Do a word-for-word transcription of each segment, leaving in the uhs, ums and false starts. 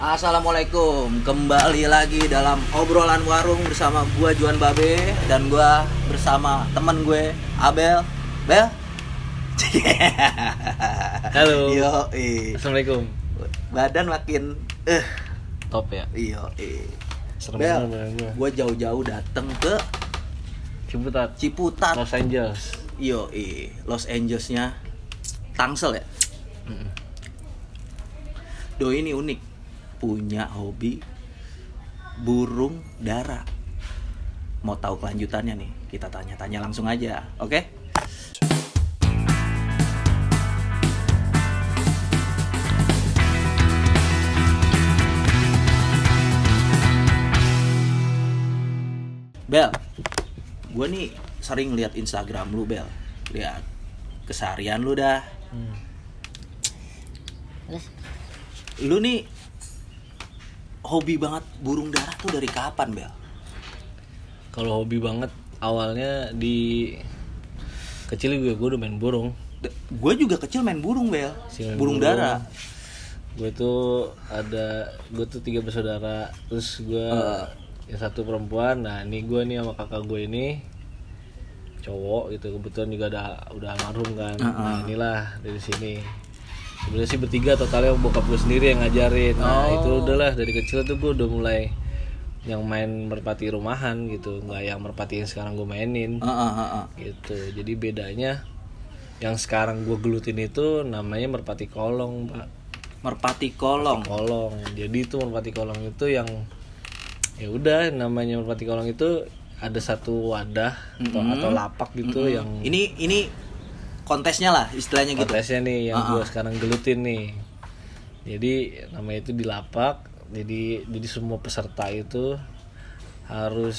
Assalamualaikum, kembali lagi dalam obrolan warung bersama gue Johan Babe dan gue bersama temen gue Abel Bel. Halo. Yo, eh. Assalamualaikum. Badan makin eh top ya. Yo, eh. Bel, gue jauh-jauh dateng ke Ciputat. Ciputat. Los Angeles. Yo, eh. Los Angelesnya Tangsel ya. Mm-mm. Doi ini unik. Punya hobi burung dara. Mau tahu kelanjutannya nih? Kita tanya-tanya langsung aja, oke? Okay? Bel, gue nih sering lihat Instagram lu, Bel. Lihat keseharian lu dah. Hmm. Lu nih hobi banget burung darah tuh dari kapan, Bel? Kalau hobi banget awalnya di kecil gue gue udah main burung. De- gue juga kecil main burung, Bel. Si main burung, burung darah. Gue tuh ada gue tuh tiga bersaudara, terus gue uh. yang satu perempuan. Nah, ini gue nih sama kakak gue ini cowok gitu. Kebetulan juga ada udah almarhum kan. Uh-uh. Nah, inilah dari sini. Sebenarnya sih bertiga totalnya bokap gue sendiri yang ngajarin. Nah, oh. itu udahlah dari kecil tuh gue udah mulai yang main merpati rumahan gitu, nggak yang merpati yang sekarang gue mainin. Uh, uh, uh, uh. Gitu. Jadi bedanya yang sekarang gue gelutin itu namanya merpati kolong, Pak. Merpati kolong. Merpati kolong. Jadi itu merpati kolong itu yang ya udah namanya merpati kolong itu ada satu wadah mm-hmm. atau, atau lapak gitu mm-hmm. yang ini ini kontesnya lah istilahnya gitu. Kontesnya nih yang uh-huh. gue sekarang gelutin nih. Jadi namanya itu di lapak. Jadi jadi semua peserta itu harus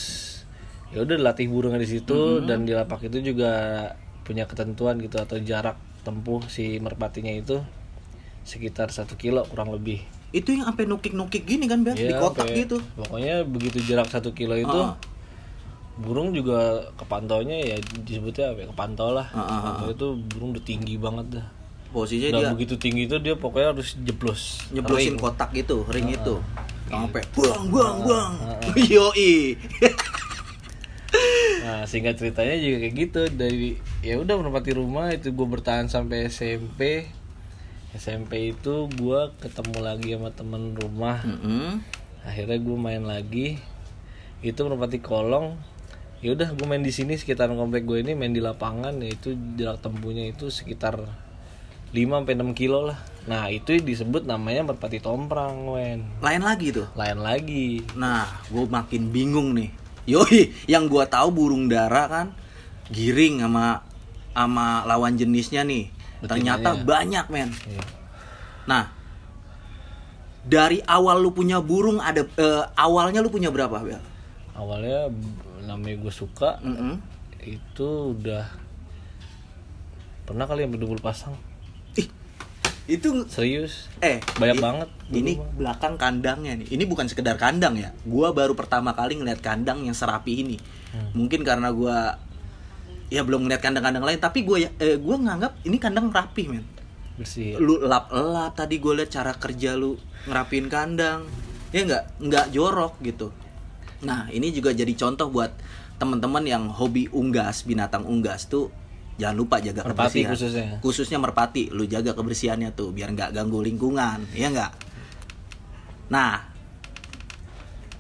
ya udah dilatih burung di situ uh-huh. dan di lapak itu juga punya ketentuan gitu atau jarak tempuh si merpatinya itu sekitar satu kilo kurang lebih. Itu yang sampai nukik-nukik gini kan, Bel, ya, di kotak sampai, gitu. Pokoknya begitu jarak satu kilo itu uh-huh. burung juga kepantaunya ya disebutnya apa ya, kepantau lah. Uh, kepantau uh, uh. Itu burung udah tinggi banget dah. Posisinya udah dia begitu tinggi itu dia pokoknya harus jeblos. Jeblosin ring. Kotak gitu, ring uh, itu. Sampai gitu. Buang buang uh, buang. Uh, uh. Yoi. Nah, singkat ceritanya juga kayak gitu dari ya udah menempati rumah itu gue bertahan sampai S M P. S M P itu gue ketemu lagi sama temen rumah. Mm-hmm. Akhirnya gue main lagi. Itu menempati kolong. Ya udah gue main di sini sekitaran komplek gue ini main di lapangan yaitu jarak tempuhnya itu sekitar lima sampai enam kilo lah. Nah, itu disebut namanya merpati tomprang, Wen. Lain lagi tuh. Lain lagi. Nah, gue makin bingung nih. Yoi, yang gue tahu burung dara kan giring sama sama lawan jenisnya nih. Betinanya. Ternyata banyak, men. Iya. Nah, dari awal lu punya burung ada eh, awalnya lu punya berapa, Bel? Awalnya namanya gue suka mm-hmm. itu udah pernah kali yang berdua pasang. Ih, itu serius eh banyak i- banget ini banget. Belakang kandangnya nih ini bukan sekedar kandang ya, gue baru pertama kali ngeliat kandang yang serapi ini. hmm. Mungkin karena gue ya belum ngeliat kandang-kandang lain tapi gue ya eh, gue nganggap ini kandang rapi, men, bersih. Lu lap-lap tadi gue liat cara kerja lu ngerapiin kandang ya, nggak nggak jorok gitu. Nah, ini juga jadi contoh buat teman-teman yang hobi unggas, binatang unggas tuh jangan lupa jaga merpati kebersihan. Khususnya. Khususnya merpati, lu jaga kebersihannya tuh biar nggak ganggu lingkungan, ya nggak? Nah,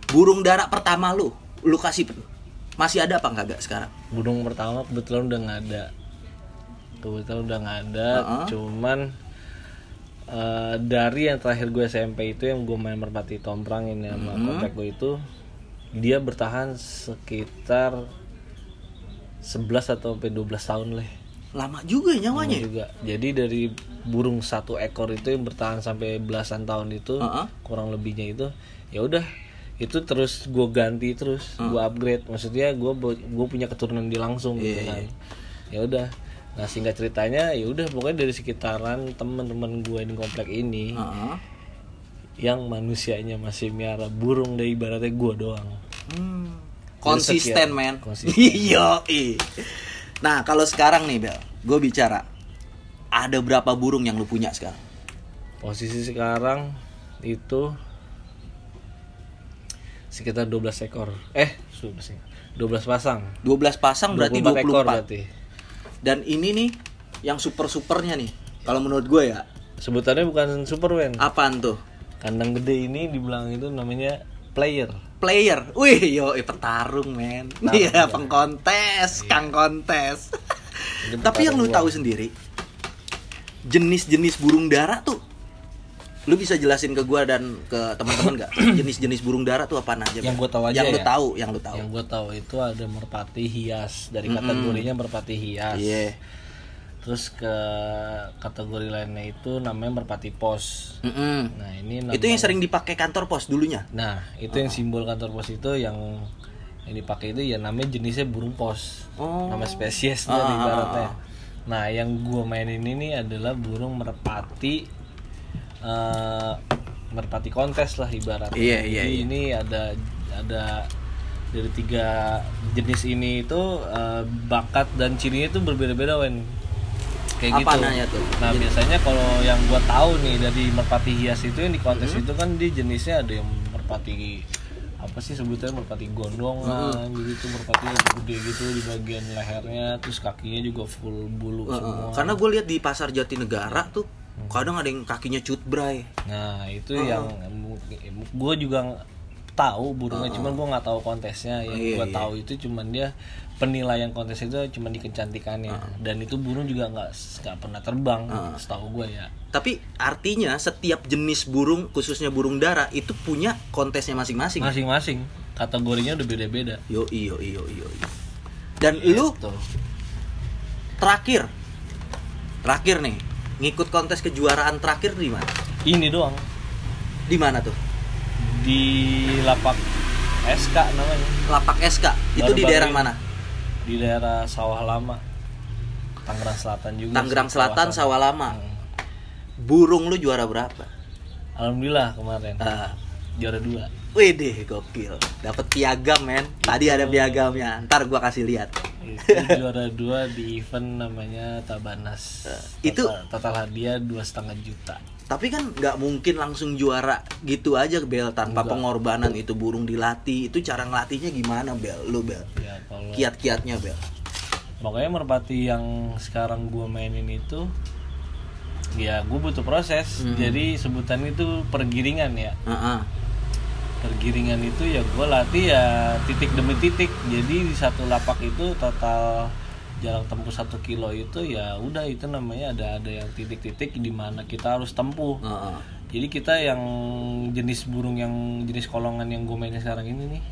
burung dara pertama lu, lu kasih masih ada apa nggak sekarang? Burung pertama kebetulan udah nggak ada, kebetulan udah nggak ada, uh-uh. cuman uh, dari yang terakhir gue S M P itu yang gue main merpati tomprang ini sama mm-hmm. kontak gue itu. Dia bertahan sekitar sebelas atau sampai dua belas tahun lah. Lama juga nyawanya. Lama juga. Jadi dari burung satu ekor itu yang bertahan sampai belasan tahun itu, uh-huh. kurang lebihnya itu, ya udah itu terus gue ganti terus, uh-huh. gue upgrade. Maksudnya gue gue punya keturunan dia langsung yeah. gitu kan. Ya udah. Nah, singkat ceritanya ya udah pokoknya dari sekitaran teman-teman gue di komplek ini. Uh-huh. yang manusianya masih miara burung dari ibaratnya gue doang. Hmm. Konsisten, men. Iya. Nah, kalau sekarang nih, Bel, gue bicara ada berapa burung yang lu punya sekarang? Posisi sekarang itu sekitar dua belas ekor. Eh, dua belas pasang. dua belas pasang berarti dua puluh empat. Berarti. Dan ini nih yang super-supernya nih. Kalau menurut gue ya, sebutannya bukan Superman. Apaan tuh? Kandang gede ini dibilang itu namanya player. Player. Wih, yo petarung, men. Iya, pengkontes, kang kontes. Tapi yang lu tahu sendiri, jenis-jenis burung dara tuh, lu bisa jelasin ke gue dan ke teman-teman nggak? Jenis-jenis burung dara tuh apa aja? Yang gue tahu aja. Yang ya? Lu tahu, yang lu tahu. Yang gue tahu itu ada merpati hias, dari kategorinya merpati hias. Iya. Yeah. Terus ke kategori lainnya itu namanya merpati pos. Mm-hmm. Nah ini namanya... itu yang sering dipakai kantor pos dulunya. Nah itu oh. yang simbol kantor pos itu yang yang dipakai itu ya namanya jenisnya burung pos. Oh. Nama spesiesnya oh. di baratnya. Nah yang gua mainin ini adalah burung merpati uh, merpati kontes lah ibaratnya. Iya, iya, iya. Ini ada ada dari tiga jenis ini itu uh, bakat dan cirinya itu berbeda-beda, Wen. Kayak apa gitu. Nanya tuh? Nah gitu. Biasanya kalau yang gua tahu nih dari merpati hias itu yang di kontes hmm. itu kan di jenisnya ada yang merpati apa sih sebutnya merpati gondong lah, hmm. gitu merpati gede gitu di bagian lehernya, terus kakinya juga full bulu uh, semua. Karena gua lihat di pasar Jatinegara tuh hmm. kadang ada yang kakinya cutbray. Nah itu uh. yang gua juga tahu burungnya, uh, cuman gue nggak tahu kontesnya. Yang iya, gue iya. tahu itu cuman dia penilaian kontes itu cuman di kecantikannya, uh, dan itu burung juga nggak nggak pernah terbang, uh, setahu gue ya. Tapi artinya setiap jenis burung, khususnya burung dara, itu punya kontesnya masing-masing. Masing-masing. Kategorinya udah beda-beda. Yo iyo iyo iyo. Dan yeah, lu itu. terakhir, terakhir nih, ngikut kontes kejuaraan terakhir di mana? Ini doang. Di mana tuh? Di Lapak S K namanya. Lapak S K itu di daerah mana? Di daerah Sawah Lama, Tangerang Selatan juga. Tangerang Selatan, Sawah Lama. Burung lu juara berapa? Alhamdulillah kemarin uh, juara dua. Wih deh, gokil. Dapat piagam, men. Tadi itu, ada piagamnya. Ntar gua kasih lihat. Itu juara dua di event namanya Tabanas. Uh, itu total, total hadiah dua koma lima juta. Tapi kan nggak mungkin langsung juara gitu aja, Bel, tanpa enggak. Pengorbanan itu burung dilatih. Itu cara ngelatihnya gimana, Bel? Lu, Bel? Ya, kalau... Kiat-kiatnya, Bel. Makanya merpati yang sekarang gua mainin itu ya gua butuh proses. Hmm. Jadi sebutan itu pergiringan ya. Uh-huh. Pergiringan itu ya gue latih ya titik demi titik. Jadi di satu lapak itu total jarak tempuh satu kilo itu ya udah itu namanya ada ada yang titik-titik di mana kita harus tempuh. Uh-huh. Jadi kita yang jenis burung yang jenis kolongan yang gue mainin sekarang ini nih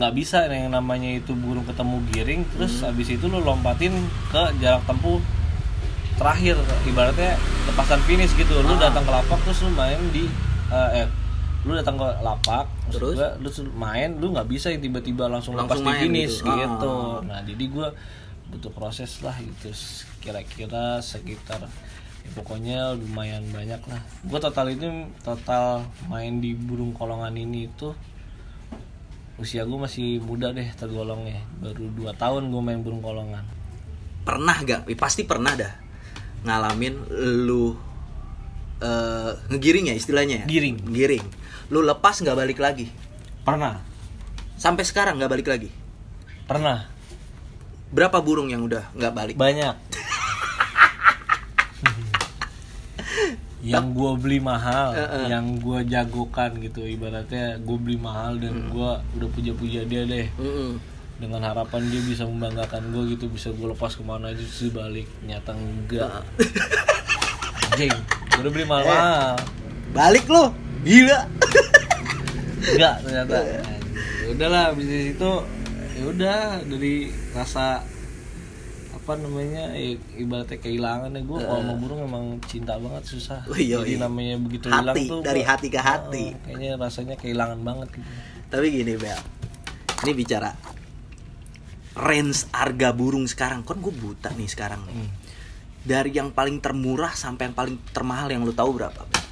nggak bisa yang namanya itu burung ketemu giring terus hmm. abis itu lo lompatin ke jarak tempuh terakhir ibaratnya lepasan finish gitu. Uh-huh. Lu datang ke lapak terus lu main di uh, eh lu datang ke lapak terus gua, lu main lu nggak bisa yang tiba-tiba langsung lepas di finish gitu, gitu. Ah. Nah jadi gue butuh proses lah gitu kira-kira sekitar ya, pokoknya lumayan banyak lah. Gue total itu total main di burung kolongan ini itu usia gue masih muda deh tergolongnya, baru dua tahun gue main burung kolongan. Pernah gak? Pasti pernah dah ngalamin lu uh, ngegiring ya istilahnya ya? Giring. Giring. Lu lepas nggak balik lagi? Pernah. Sampai sekarang nggak balik lagi? Pernah. Berapa burung yang udah nggak balik? Banyak. Yang gue beli mahal, uh-uh. yang gue jagokan gitu, ibaratnya gue beli mahal dan gue udah puja-puja dia deh, uh-uh. dengan harapan dia bisa membanggakan gue gitu, bisa gue lepas kemana aja terus balik, nyata enggak. Jeng, gue udah beli mahal. Eh, balik lo? Gila. Enggak ternyata. Udahlah bisnis itu ya udah dari rasa apa namanya ibaratnya kehilangan ya gue uh. kalau sama burung emang cinta banget susah. Ui, ui. Jadi namanya begitu hilang tuh dari gua, hati ke hati. Uh, kayaknya rasanya kehilangan banget gitu. Tapi gini, Bel. Ini bicara range harga burung sekarang kan gue buta nih sekarang nih. Hmm. Dari yang paling termurah sampai yang paling termahal yang lu tahu berapa, Bel?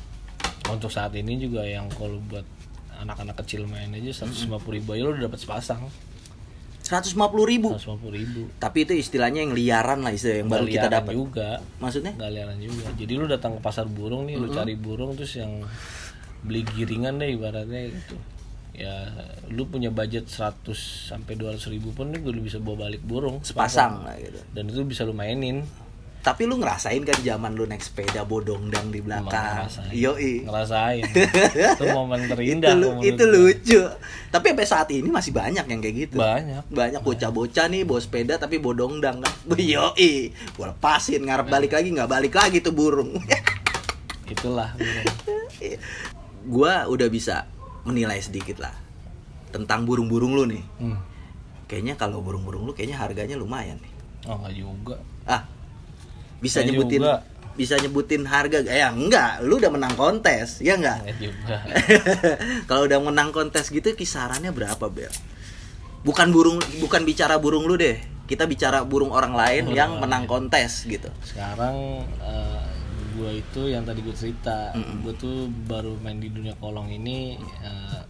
Untuk saat ini juga yang kalau buat anak-anak kecil main aja seratus lima puluh ribu aja lo udah dapet sepasang. Seratus lima puluh ribu? seratus lima puluh ribu. Tapi itu istilahnya yang liaran lah istilahnya yang baru kita dapat juga. Maksudnya? Gak liaran juga. Jadi lo datang ke pasar burung nih, mm-hmm. lo cari burung terus yang beli giringan deh ibaratnya gitu. ya lu punya budget seratus sampai dua ratus ribu pun lu belum bisa bawa balik burung sepasang, sepasang lah gitu, dan itu bisa lu mainin. Tapi lu ngerasain kan zaman lu naik sepeda bodongdang di belakang. Ngerasain. Yoi. Ngerasain. Itu momen terindah. Itu, lu, itu lucu. Tapi sampai saat ini masih banyak yang kayak gitu. Banyak. Banyak bocah-bocah nih bawa sepeda tapi bodongdang kan. Hmm. Yoi. Gua lepasin, ngarep balik lagi, nggak balik lagi tuh burung. Itulah. Gua udah bisa menilai sedikit lah tentang burung-burung lu nih. Hmm. Kayaknya kalau burung-burung lu kayaknya harganya lumayan nih. Oh, nggak juga. Ah. bisa ya nyebutin juga. Bisa nyebutin harga eh, ya enggak, lu udah menang kontes ya enggak ya juga. Kalau udah menang kontes gitu kisarannya berapa, Bel? Bukan burung, bukan bicara burung lu deh, kita bicara burung orang lain burung yang orang menang lain. Kontes gitu sekarang. uh, gua itu yang tadi gua cerita, mm-mm, gua tuh baru main di dunia kolong ini, uh,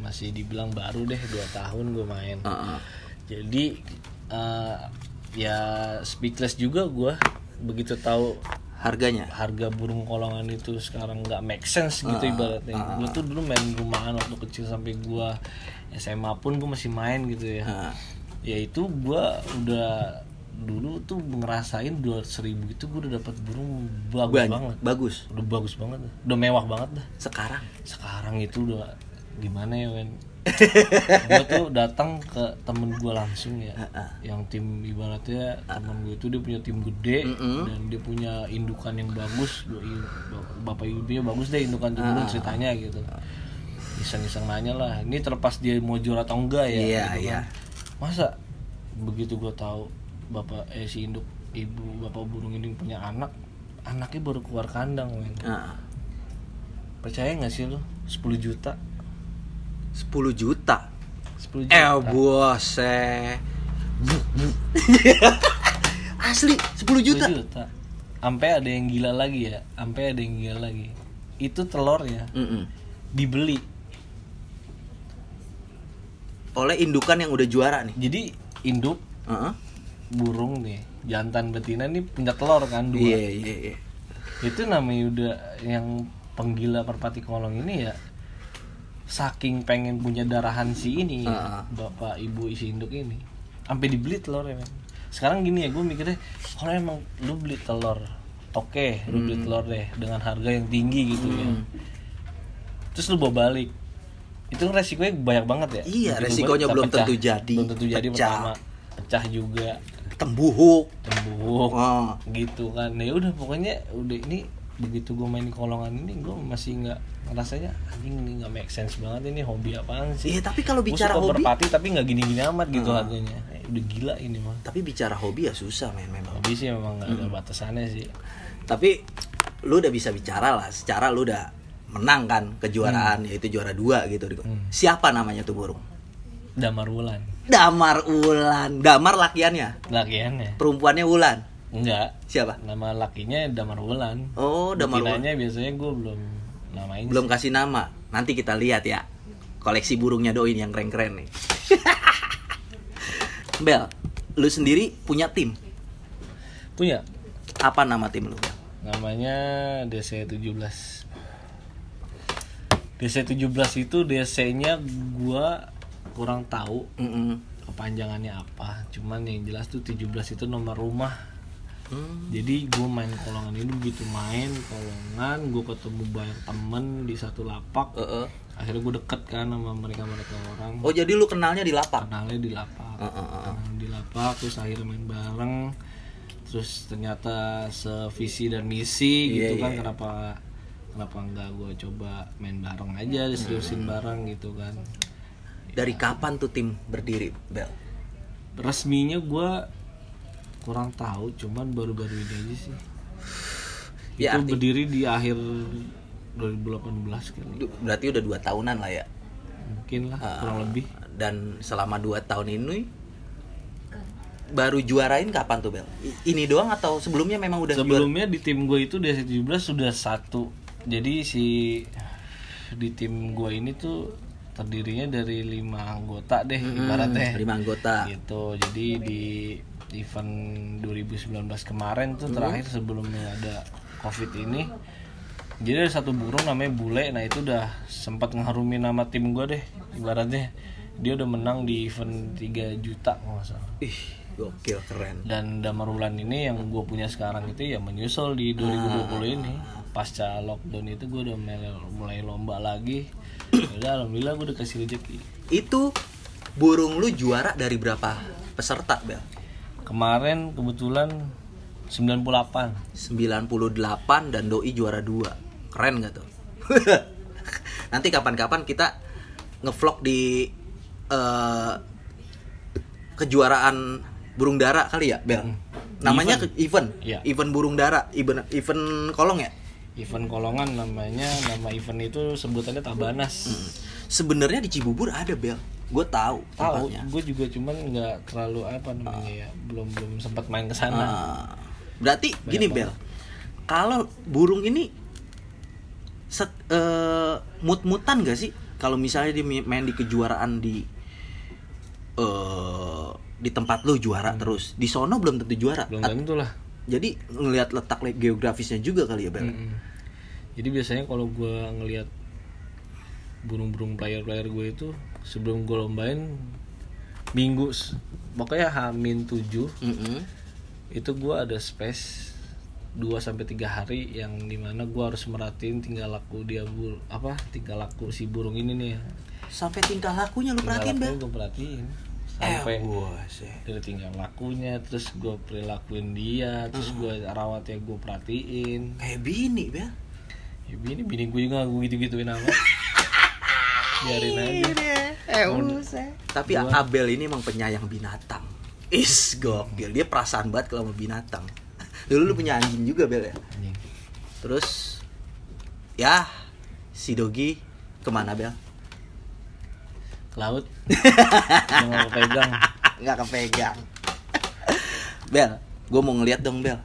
masih dibilang baru deh, dua tahun gua main. Uh-uh. Jadi uh, ya speechless juga gua begitu tahu harganya, harga burung kolongan itu sekarang nggak make sense gitu. uh, ibaratnya uh, gue tuh dulu main rumahan waktu kecil, sampai gue S M A pun gue masih main gitu ya. uh, Ya itu gue udah dulu tuh ngerasain dua ratus ribu itu gue udah dapat burung bagus banyak, banget bagus udah bagus banget, udah mewah banget dah. Sekarang sekarang itu udah gimana ya, men? Gue tuh datang ke temen gue langsung ya, uh-uh. yang tim ibaratnya uh-uh. temen gue itu dia punya tim gede, uh-uh. dan dia punya indukan yang bagus, bapak ibunya bagus deh indukan tuh, uh-uh. ceritanya gitu. Iseng-iseng nanya lah, ini terlepas dia mau juara atau enggak ya, yeah, gitu kan. Yeah. Masa begitu gue tahu bapak eh si induk ibu bapak burung ini punya anak, anaknya baru keluar kandang, men. Uh-uh. Percaya nggak sih lo, sepuluh juta? sepuluh juta. sepuluh juta. Eh, bose. Asli sepuluh juta. sepuluh juta. Sampai ada yang gila lagi ya. Sampai ada yang gila lagi. Itu telurnya. Mm-mm. Dibeli oleh indukan yang udah juara nih. Jadi induk, uh-huh. burung nih, jantan betina nih punya telur kan dua. Iya, iya, iya. Itu namanya udah yang penggila merpati kolong ini ya. Saking pengen punya darahan si ini, uh. bapak ibu isi induk ini, sampai dibeli telurnya. Sekarang gini ya, gue mikirnya kalau emang lu beli telur, oke, okay, lu hmm. beli telur deh dengan harga yang tinggi gitu ya. Hmm. Terus lu bawa balik, itu resikonya banyak banget ya. Iya, begitu resikonya balik, belum pecah, tentu jadi. Belum tentu jadi, pecah. Pertama, pecah juga. Tembuhuk, tembuhuk, uh. gitu kan. Ya udah pokoknya udah ini. Begitu gue main kolongan ini, gue masih nggak rasanya anjing ini nggak make sense banget, ini hobi apaan sih? Iya, tapi kalau bicara hobi merpati tapi nggak gini-gini amat gitu hmm. harganya, eh, udah gila ini mah. Tapi bicara hobi ya susah, men, memang. Hobi sih memang nggak hmm. ada batasannya sih. Tapi lu udah bisa bicara lah, secara lu udah menang kan kejuaraan, hmm. yaitu juara dua gitu. Hmm. Siapa namanya tuh burung? Damar Wulan. Damar Wulan. Damar lakiannya. Lakiannya. Perempuannya Wulan. Enggak. Siapa? Nama lakinya Damar Wulan. Oh, Damar Wulan. Betinanya biasanya gue belum namain. Belum sih. Kasih nama. Nanti kita lihat ya. Koleksi burungnya Doin yang keren-keren nih. Bel, lu sendiri punya tim? Punya. Apa nama tim lu? Namanya D C tujuh belas. D C tujuh belas itu D C-nya gue kurang tahu. Mm-mm. Kepanjangannya apa. Cuman yang jelas tuh tujuh belas itu nomor rumah. Hmm. Jadi gue main kolongan ini, begitu main kolongan gue ketemu banyak temen di satu lapak. Uh-uh. Akhirnya gue deket kan sama mereka-mereka orang. Oh, jadi lu kenalnya di lapak? Kenalnya di lapak. Uh-uh. Kenal di lapak, terus akhirnya main bareng. Terus ternyata sevisi dan misi, yeah, gitu kan. Yeah. Kenapa kenapa enggak gue coba main bareng aja, diseriusin hmm. bareng gitu kan. Dari ya. Kapan tuh tim berdiri, Bel? Resminya gue kurang tahu, cuman baru-baru ini aja sih. Ya, itu arti... berdiri di akhir dua ribu delapan belas kan. Berarti udah dua tahunan lah ya. Mungkin lah, uh, kurang lebih. Dan selama dua tahun ini baru juarain kapan tuh, Bel? Ini doang atau sebelumnya memang udah? Sebelumnya juara? Di tim gue itu D C tujuh belas sudah satu. Jadi si di tim gue ini tuh terdirinya dari lima anggota deh, hmm, ibaratnya lima anggota gitu. Jadi di event dua ribu sembilan belas kemarin tuh, hmm. terakhir sebelumnya ada COVID ini, Jadi ada satu burung namanya Bule. Nah itu udah sempat ngeharumin nama tim gue deh. Ibaratnya dia udah menang di event tiga juta kalau gak salah. Ih, gokil, keren. Dan Damar Wulan ini yang gue punya sekarang itu ya menyusul di dua ribu dua puluh ah. ini. Pasca lockdown itu gue udah mulai, mulai lomba lagi. Udah alhamdulillah gue udah kasih rezeki. Itu burung lu juara dari berapa peserta, Bel? Kemarin kebetulan sembilan puluh delapan dan doi juara dua. Keren gak tuh? Nanti kapan-kapan kita nge-vlog di Uh, kejuaraan burung dara kali ya, Bel. Namanya event, ke- event. Ya. Event burung dara, event event kolong ya. Event kolongan namanya, nama event itu sebutannya Tabanas. Hmm. Sebenarnya di Cibubur ada, Bel. Gue tahu. Tahu. Gue juga cuman nggak terlalu apa namanya uh. ya, belum belum sempat main ke sana. Uh. Berarti banyak gini, banget. Bel. Kalau burung ini set, uh, mut-mutan gak sih? Kalau misalnya dia main di kejuaraan di Uh, di tempat lu juara hmm. terus. Di sono belum tentu juara. Belum tentu lah. Jadi ngelihat letak geografisnya juga kali ya, Bel. Hmm. Jadi biasanya kalau gue ngelihat burung-burung player-player gue itu sebelum gue lombain minggu pokoknya H minus tujuh hmm. itu gue ada space dua sampai tiga hari yang dimana gue harus merhatiin tingkah laku dia bur apa tingkah laku si burung ini nih. Sampai tingkah lakunya lu tingkah perhatiin, Bel? Gue perhatiin sampai eh, dari tingkah lakunya, terus gue perilakuin dia, terus uh-huh. gue rawatnya gue perhatiin. Kayak bini, Bel? Ya bini, bini gue juga gue gitu-gituin amat. Biarin aja. Eh, usah. Tapi gua... Abel ini emang penyayang binatang. Is gokil, dia perasaan banget kalau sama binatang. Dulu lu punya anjing juga, Bel ya? Anjing. Terus, ya, si Dogi kemana, Bel? Laut. Nggak kepegang. Nggak kepegang. Bel, gue mau ngeliat dong, Bel.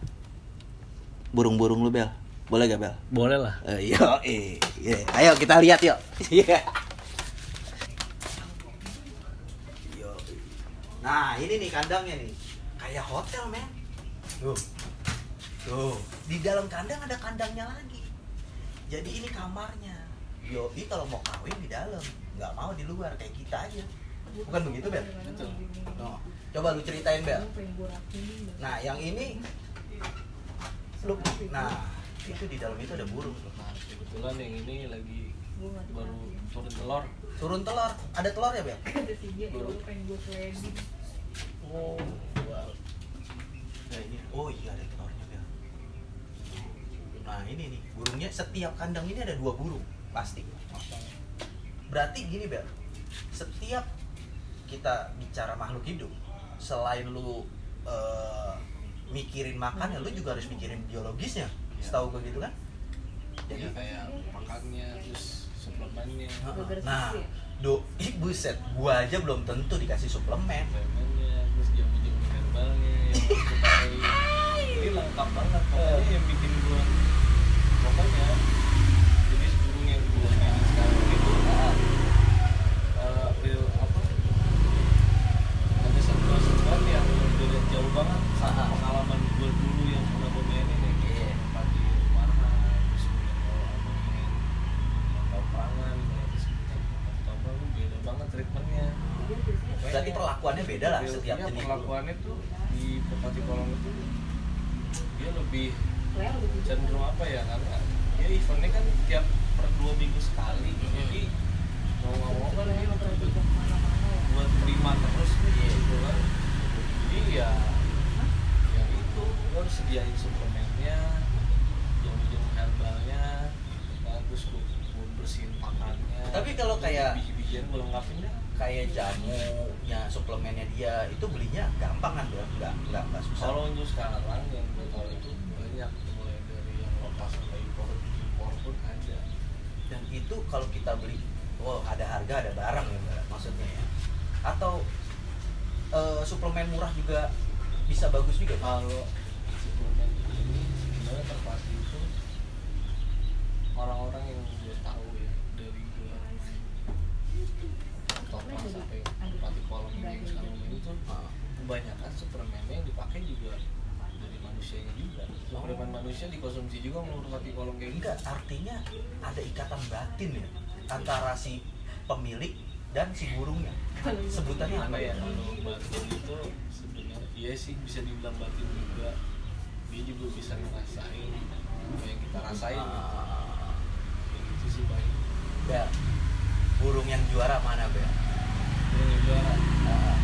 Burung-burung lu, Bel. Boleh gak, Bel? Boleh lah. Uh, yo, eh, yeah. Ayo kita lihat yuk. Yeah. Nah, ini nih kandangnya nih. Kayak hotel, men. Tuh. Tuh. Di dalam kandang ada kandangnya lagi. Jadi ini kamarnya. Yo, ini kalau mau kawin di dalam, nggak mau di luar kayak kita aja, bukan begitu, Bel? Betul. No. Coba lu ceritain, Bel. Nah, yang ini, lu, nah itu di dalam itu ada burung. Nah, kebetulan yang ini lagi baru turun telur. Turun telur, ada telur ya, Bel? Ada tiga. Oh, wow. Nah, ini, oh iya ada telurnya, Bel. Nah ini nih burungnya, setiap kandang ini ada dua burung. Pasti. Berarti gini, Bel, setiap kita bicara makhluk hidup, selain lu uh, mikirin makannya, lu juga harus mikirin biologisnya, ya. Setahu gue gitu kan? Jadi ya, kayak makannya, terus suplemennya. Nah, do, ih buset, gue aja belum tentu dikasih suplemen. Suplemennya, terus jamu-jamu herbalnya, yang diketahui. Ini lengkap banget, pokoknya yang bikin gue, pokoknya. Jauh banget sama pengalaman gue dulu yang pernah gue mainin yang kayak tempat di Marha, terus kemudian kalau aku main atau perangan, terus atau apa lu beda banget treatmentnya. Berarti perlakuannya beda lah setiap jenis. Perlakuannya tuh di Pekati Kolong itu dia lebih cenderung apa ya, karena dia eventnya kan tiap per dua minggu sekali, jadi mau ngomong kan dia lebih buat terima terus gitu kan. Iya, yang itu gue harus sediain suplemennya, jamu-jamu herbalnya, terus gue bersihin pakannya. Tapi kalau kayak biji-bijian gue lengkapin deh. Kayak jamunya, suplemennya dia itu belinya gampang kan, Bel? Nggak, nggak, nggak susah. Kalau untuk sekarang yang gue tahu itu banyak, mulai dari yang lokal sampai impor, impor pun ada. Dan itu kalau kita beli, wow, ada harga ada barang ya, Bel, maksudnya ya. Atau Uh, suplemen murah juga bisa bagus juga. Kalau suplemen ini sebenarnya terpasti itu orang-orang yang gue tahu ya, dari gue Tomas sampai Pati Kolong yang sekarang ini tuh kebanyakan suplemennya yang dipakai juga dari manusianya juga. Suplemen bukan manusia dikonsumsi juga meluruskan kolom kayak gitu. Artinya ada ikatan batin ya antara si pemilik dan si burungnya. Sebutannya apa ya? Kalau batin itu sebenarnya iya sih bisa dibilang batin juga. Dia juga bisa ngerasain apa yang kita rasain. Ah. Gitu. Itu sih baik. Ya. Burung yang juara mana, Bel? Burung yang juara. Nah,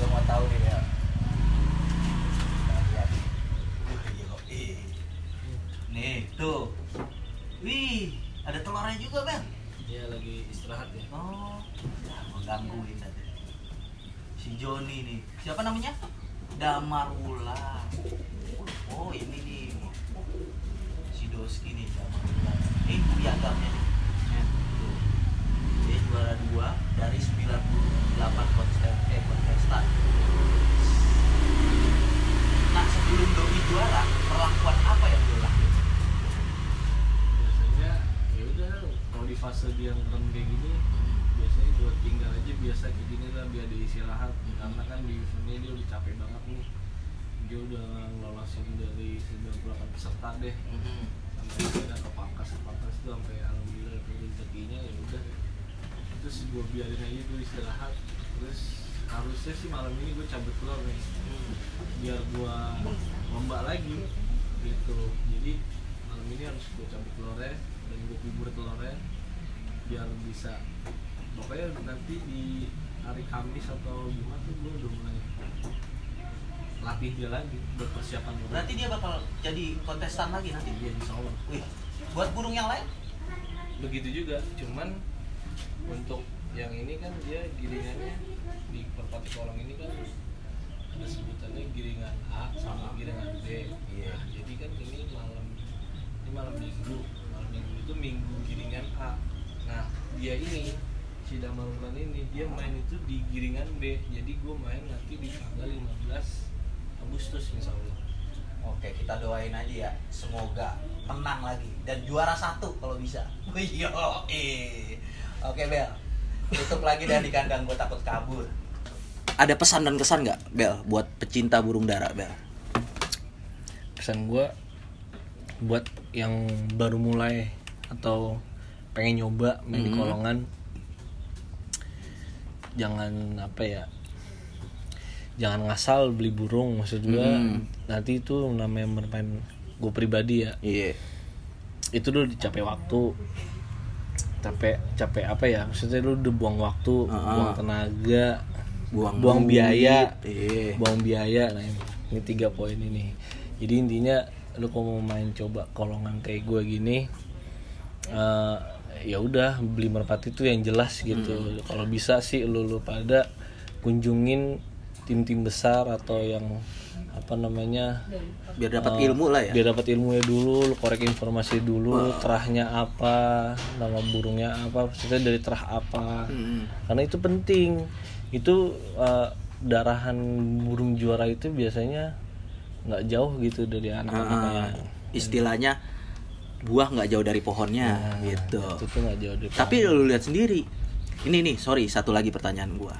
gue mau tahu nih, Bel. Nih, tuh. Wih, ada telurnya juga, Bang. Dia lagi istirahat ya. Oh, ya, gue gangguin tadi. Si Joni nih. Siapa namanya? Damar Wulan. Oh, ini nih. Si Doski nih, Damar Wulan. Eh, piagamnya nih. Tuh. Dia juara dua dari sembilan puluh delapan kontestan. Eh, kontestan. Nah, sebelum Doni juara, perlakuan apa yang dia lakukan? Di fase dia ngerem kayak gini biasanya buat tinggal aja biasa kayak gini lah biar dia istirahat karena kan di eventnya dia udah capek banget nih, dia udah ngelolosin dari sembilan puluh delapan peserta deh sampai ada kepangkas kepangkas tuh sampai alhamdulillah rezekinya ya udah, terus gue biarin aja gue istirahat. Terus harusnya sih malam ini gue cabut keluar nih biar gue lomba lagi gitu, jadi malam ini harus gue cabut keluar ya dan gue kubur telurnya biar bisa. Pokoknya nanti di hari Kamis atau Jumat tuh gue udah mulai latih dia lagi buat persiapan. Berarti dia bakal jadi kontestan lagi nanti? Iya, insya Allah. Wih, buat burung yang lain? Begitu juga, cuman untuk yang ini kan dia giringannya di merpati kolong ini kan ada sebutannya giringan A sama giringan B. Nah, jadi kan ini malam, ini malam minggu itu minggu giringan A. Nah dia ini si Damar Wulan ini dia main itu di giringan B. Jadi gue main nanti di tanggal lima belas Agustus insya Allah. Oke, kita doain aja ya semoga menang lagi dan juara satu kalau bisa. Wih, oke Bel, tutup lagi dari kandang gue takut kabur. Ada pesan dan kesan nggak Bel buat pecinta burung dara Bel? Pesan gue buat yang baru mulai atau pengen nyoba main mm-hmm. di kolongan, jangan apa ya, jangan ngasal beli burung, maksud gue mm. nanti itu namanya bermain, gue pribadi ya yeah. itu dulu capek waktu, capek capek apa ya, maksudnya lu udah buang waktu, uh-huh. buang tenaga, buang buang duit. biaya yeah. buang biaya. Nah ini, ini tiga poin ini, jadi intinya lu kalau mau main coba kolongan kayak gue gini, uh, ya udah beli merpati itu yang jelas gitu. Hmm. Kalau bisa sih lu lu pada kunjungin tim-tim besar atau yang apa namanya, biar dapat uh, ilmu lah ya. Biar dapat ilmunya dulu, lu korek informasi dulu, wow. terahnya apa, nama burungnya apa, maksudnya dari terah apa. Hmm. Karena itu penting. Itu uh, darahan burung juara itu biasanya nggak jauh gitu dari anak-anaknya, istilahnya buah nggak jauh dari pohonnya nah, gitu. Itu nggak jauh dari pohon. Tapi lu lihat sendiri. Ini nih, sorry satu lagi pertanyaan gua.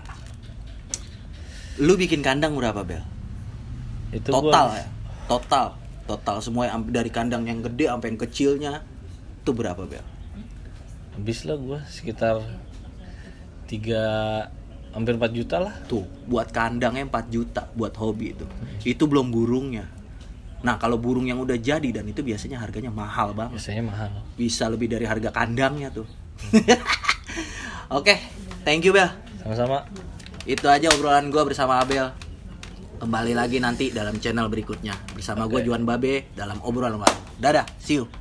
Lu bikin kandang berapa Bel? Itu total gua... ya, total, total semua yang, dari kandang yang gede sampai yang kecilnya itu berapa Bel? Habis lah gua sekitar tiga. Hampir empat juta lah. Tuh, buat kandangnya empat juta buat hobi itu. Itu belum burungnya. Nah, kalau burung yang udah jadi dan itu biasanya harganya mahal banget. Biasanya mahal. Bisa lebih dari harga kandangnya tuh. Oke, okay, thank you Bel. Sama-sama. Itu aja obrolan gue bersama Abel. Kembali lagi nanti dalam channel berikutnya. Bersama okay. gue Johan Babe dalam obrolan baru. Dadah, see you.